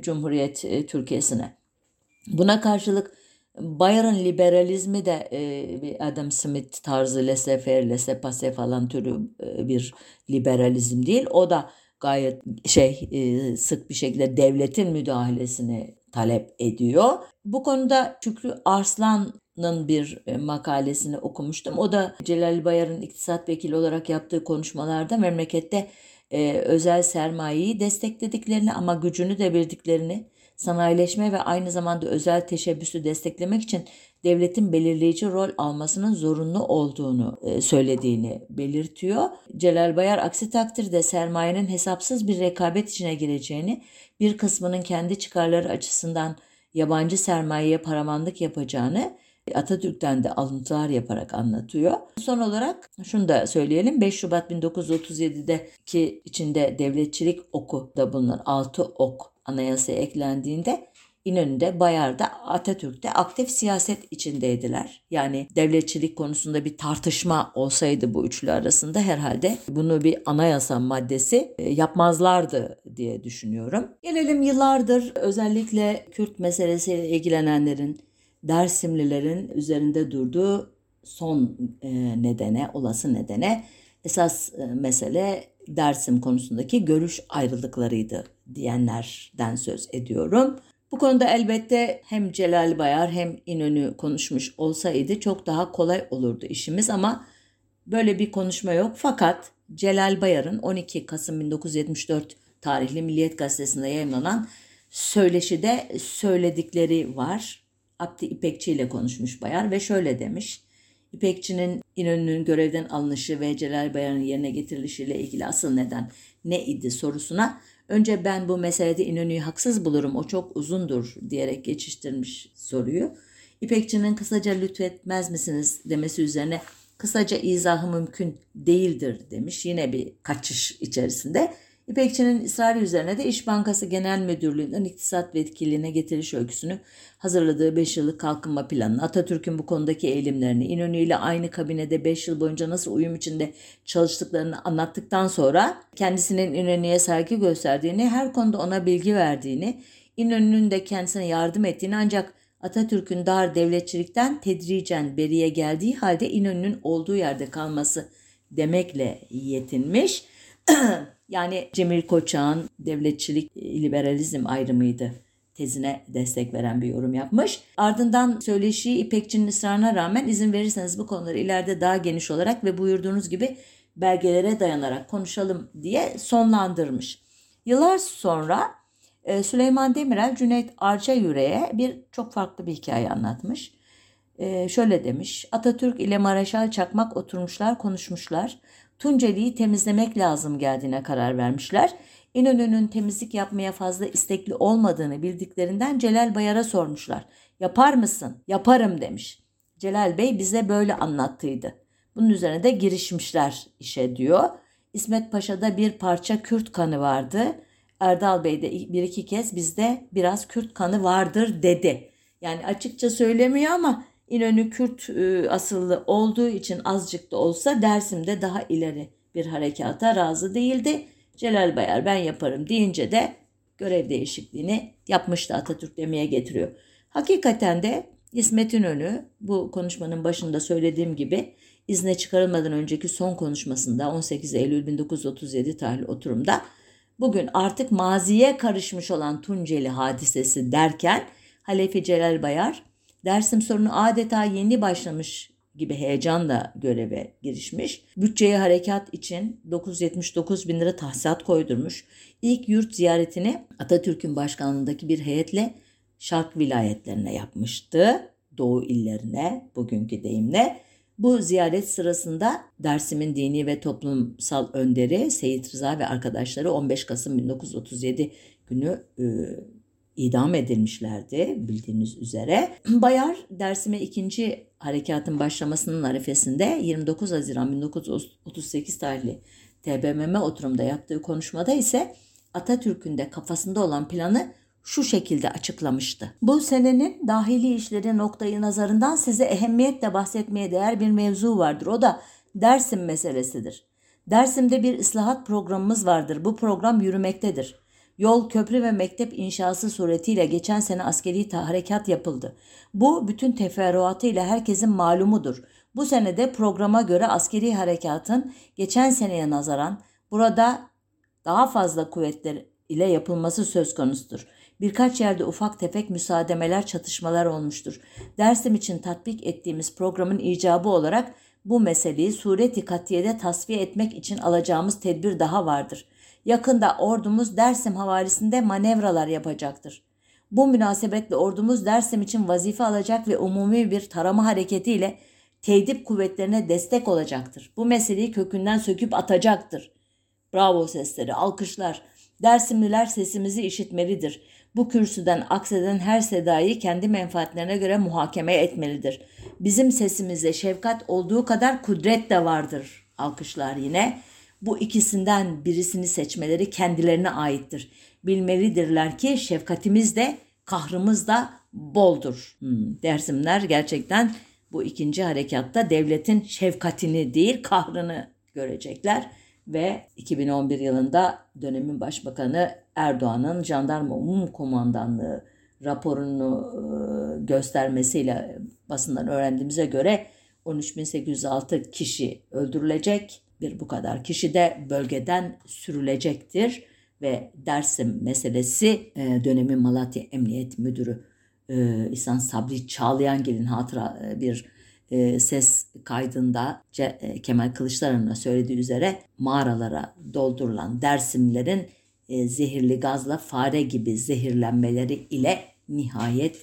Cumhuriyet Türkiye'sine. Buna karşılık Bayar'ın liberalizmi de Adam Smith tarzı laissez-faire, laissez-passer falan türü bir liberalizm değil. O da gayet sık bir şekilde devletin müdahalesini talep ediyor. Bu konuda Şükrü Arslan'ın bir makalesini okumuştum. O da Celal Bayar'ın iktisat vekili olarak yaptığı konuşmalarda memlekette özel sermayeyi desteklediklerini ama gücünü de bildiklerini, sanayileşme ve aynı zamanda özel teşebbüsü desteklemek için devletin belirleyici rol almasının zorunlu olduğunu söylediğini belirtiyor. Celal Bayar aksi takdirde sermayenin hesapsız bir rekabet içine gireceğini, bir kısmının kendi çıkarları açısından yabancı sermayeye paramanlık yapacağını Atatürk'ten de alıntılar yaparak anlatıyor. Son olarak şunu da söyleyelim. 5 Şubat 1937'deki içinde devletçilik oku da bulunan 6 ok anayasaya eklendiğinde İnönü'de, Bayar'da, Atatürk'te aktif siyaset içindeydiler. Yani devletçilik konusunda bir tartışma olsaydı bu üçlü arasında herhalde bunu bir anayasa maddesi yapmazlardı diye düşünüyorum. Gelelim yıllardır özellikle Kürt meselesiyle ilgilenenlerin, Dersimlilerin üzerinde durduğu son nedene, olası nedene. Esas mesele Dersim konusundaki görüş ayrılıklarıydı diyenlerden söz ediyorum. Bu konuda elbette hem Celal Bayar hem İnönü konuşmuş olsaydı çok daha kolay olurdu işimiz ama böyle bir konuşma yok. Fakat Celal Bayar'ın 12 Kasım 1974 tarihli Milliyet Gazetesi'nde yayımlanan söyleşide söyledikleri var. Abdi İpekçi ile konuşmuş Bayar ve şöyle demiş. İpekçi'nin İnönü'nün görevden alınışı ve Celal Bayar'ın yerine getirilişiyle ilgili asıl neden ne idi sorusuna önce ben bu meselede İnönü'yü haksız bulurum, o çok uzundur diyerek geçiştirmiş soruyu. İpekçi'nin kısaca lütfetmez misiniz demesi üzerine kısaca izahı mümkün değildir demiş, yine bir kaçış içerisinde. İpekçi'nin ısrarı üzerine de İş Bankası Genel Müdürlüğü'nden iktisat yetkililiğine getiriş öyküsünü hazırladığı 5 yıllık kalkınma planını, Atatürk'ün bu konudaki eğilimlerini, İnönü ile aynı kabinede 5 yıl boyunca nasıl uyum içinde çalıştıklarını anlattıktan sonra kendisinin İnönü'ye saygı gösterdiğini, her konuda ona bilgi verdiğini, İnönü'nün de kendisine yardım ettiğini, ancak Atatürk'ün dar devletçilikten tedricen beriye geldiği halde İnönü'nün olduğu yerde kalması demekle yetinmiş. Yani Cemil Koçak'ın devletçilik liberalizm ayrımıydı tezine destek veren bir yorum yapmış. Ardından söyleşiyi İpekçi'nin ısrarına rağmen, izin verirseniz bu konuları ileride daha geniş olarak ve buyurduğunuz gibi belgelere dayanarak konuşalım diye sonlandırmış. Yıllar sonra Süleyman Demirel Cüneyt Arçayüre'ye çok farklı bir hikaye anlatmış. Şöyle demiş: Atatürk ile Mareşal Çakmak oturmuşlar, konuşmuşlar. Tunceli'yi temizlemek lazım geldiğine karar vermişler. İnönü'nün temizlik yapmaya fazla istekli olmadığını bildiklerinden Celal Bayar'a sormuşlar. Yapar mısın? Yaparım demiş. Celal Bey bize böyle anlattıydı. Bunun üzerine de girişmişler işe diyor. İsmet Paşa'da bir parça Kürt kanı vardı. Erdal Bey de bir iki kez bizde biraz Kürt kanı vardır dedi. Yani açıkça söylemiyor ama İnönü Kürt asıllı olduğu için azıcık da olsa Dersim'de daha ileri bir harekata razı değildi. Celal Bayar ben yaparım deyince de görev değişikliğini yapmıştı, Atatürk demeye getiriyor. Hakikaten de İsmet İnönü, bu konuşmanın başında söylediğim gibi, izne çıkarılmadan önceki son konuşmasında 18 Eylül 1937 tarihli oturumda bugün artık maziye karışmış olan Tunceli hadisesi derken, Halefi Celal Bayar Dersim sorunu adeta yeni başlamış gibi heyecanla göreve girişmiş. Bütçeye harekat için 979 bin lira tahsilat koydurmuş. İlk yurt ziyaretini Atatürk'ün başkanlığındaki bir heyetle Şark vilayetlerine yapmıştı. Doğu illerine, bugünkü deyimle. Bu ziyaret sırasında Dersim'in dini ve toplumsal önderi Seyit Rıza ve arkadaşları 15 Kasım 1937 günü idam edilmişlerdi bildiğiniz üzere. Bayar Dersim'e 2. harekatın başlamasının arifesinde 29 Haziran 1938 tarihli TBMM oturumda yaptığı konuşmada ise Atatürk'ün de kafasında olan planı şu şekilde açıklamıştı. Bu senenin dahili işleri noktayı nazarından size ehemmiyetle bahsetmeye değer bir mevzu vardır. O da Dersim meselesidir. Dersim'de bir ıslahat programımız vardır. Bu program yürümektedir. Yol, köprü ve mektep inşası suretiyle geçen sene askeri harekat yapıldı. Bu bütün teferruatıyla herkesin malumudur. Bu senede programa göre askeri harekatın geçen seneye nazaran burada daha fazla kuvvetler ile yapılması söz konusudur. Birkaç yerde ufak tefek müsaademeler, çatışmalar olmuştur. Dersim için tatbik ettiğimiz programın icabı olarak bu meseleyi sureti katiyede tasfiye etmek için alacağımız tedbir daha vardır. Yakında ordumuz Dersim havalisinde manevralar yapacaktır. Bu münasebetle ordumuz Dersim için vazife alacak ve umumi bir tarama hareketiyle Tehdit kuvvetlerine destek olacaktır. Bu meseleyi kökünden söküp atacaktır. Bravo sesleri, alkışlar. Dersimliler sesimizi işitmelidir. Bu kürsüden akseden her sedayı kendi menfaatlerine göre muhakeme etmelidir. Bizim sesimizde şefkat olduğu kadar kudret de vardır. Alkışlar yine. Bu ikisinden birisini seçmeleri kendilerine aittir. Bilmelidirler ki şefkatimiz de kahrımız da boldur. Dersimler gerçekten bu 2. harekatta devletin şefkatini değil kahrını görecekler. Ve 2011 yılında dönemin Başbakanı Erdoğan'ın Jandarma Umum Komandanlığı raporunu göstermesiyle basından öğrendiğimize göre 13.806 kişi öldürülecek. Bir bu kadar kişi de bölgeden sürülecektir ve Dersim meselesi dönemin Malatya Emniyet Müdürü İhsan Sabri Çağlayangil'in hatıra bir ses kaydında Kemal Kılıçdaroğlu'na söylediği üzere mağaralara doldurulan Dersimlerin zehirli gazla fare gibi zehirlenmeleri ile nihayet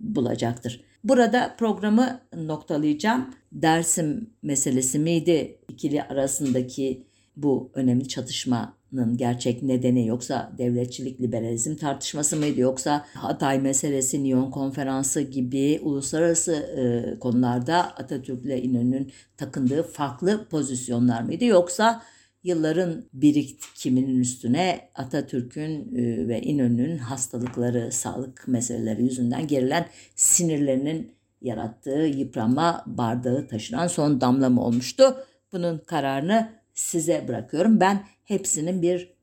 bulacaktır. Burada programı noktalayacağım. Dersim meselesi miydi? İkili arasındaki bu önemli çatışmanın gerçek nedeni, yoksa devletçilik liberalizm tartışması mıydı? Yoksa Hatay meselesi, Nyon Konferansı gibi uluslararası konularda Atatürk'le İnönü'nün takındığı farklı pozisyonlar mıydı? Yoksa yılların birikiminin üstüne Atatürk'ün ve İnönü'nün hastalıkları, sağlık meseleleri yüzünden gerilen sinirlerinin yarattığı yıpranma bardağı taşıran son damla mı olmuştu? Bunun kararını size bırakıyorum. Ben hepsinin bir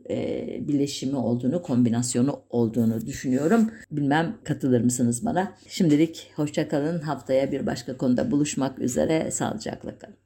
bileşimi olduğunu, kombinasyonu olduğunu düşünüyorum. Bilmem katılır mısınız bana? Şimdilik hoşça kalın. Haftaya bir başka konuda buluşmak üzere. Sağlıcakla kalın.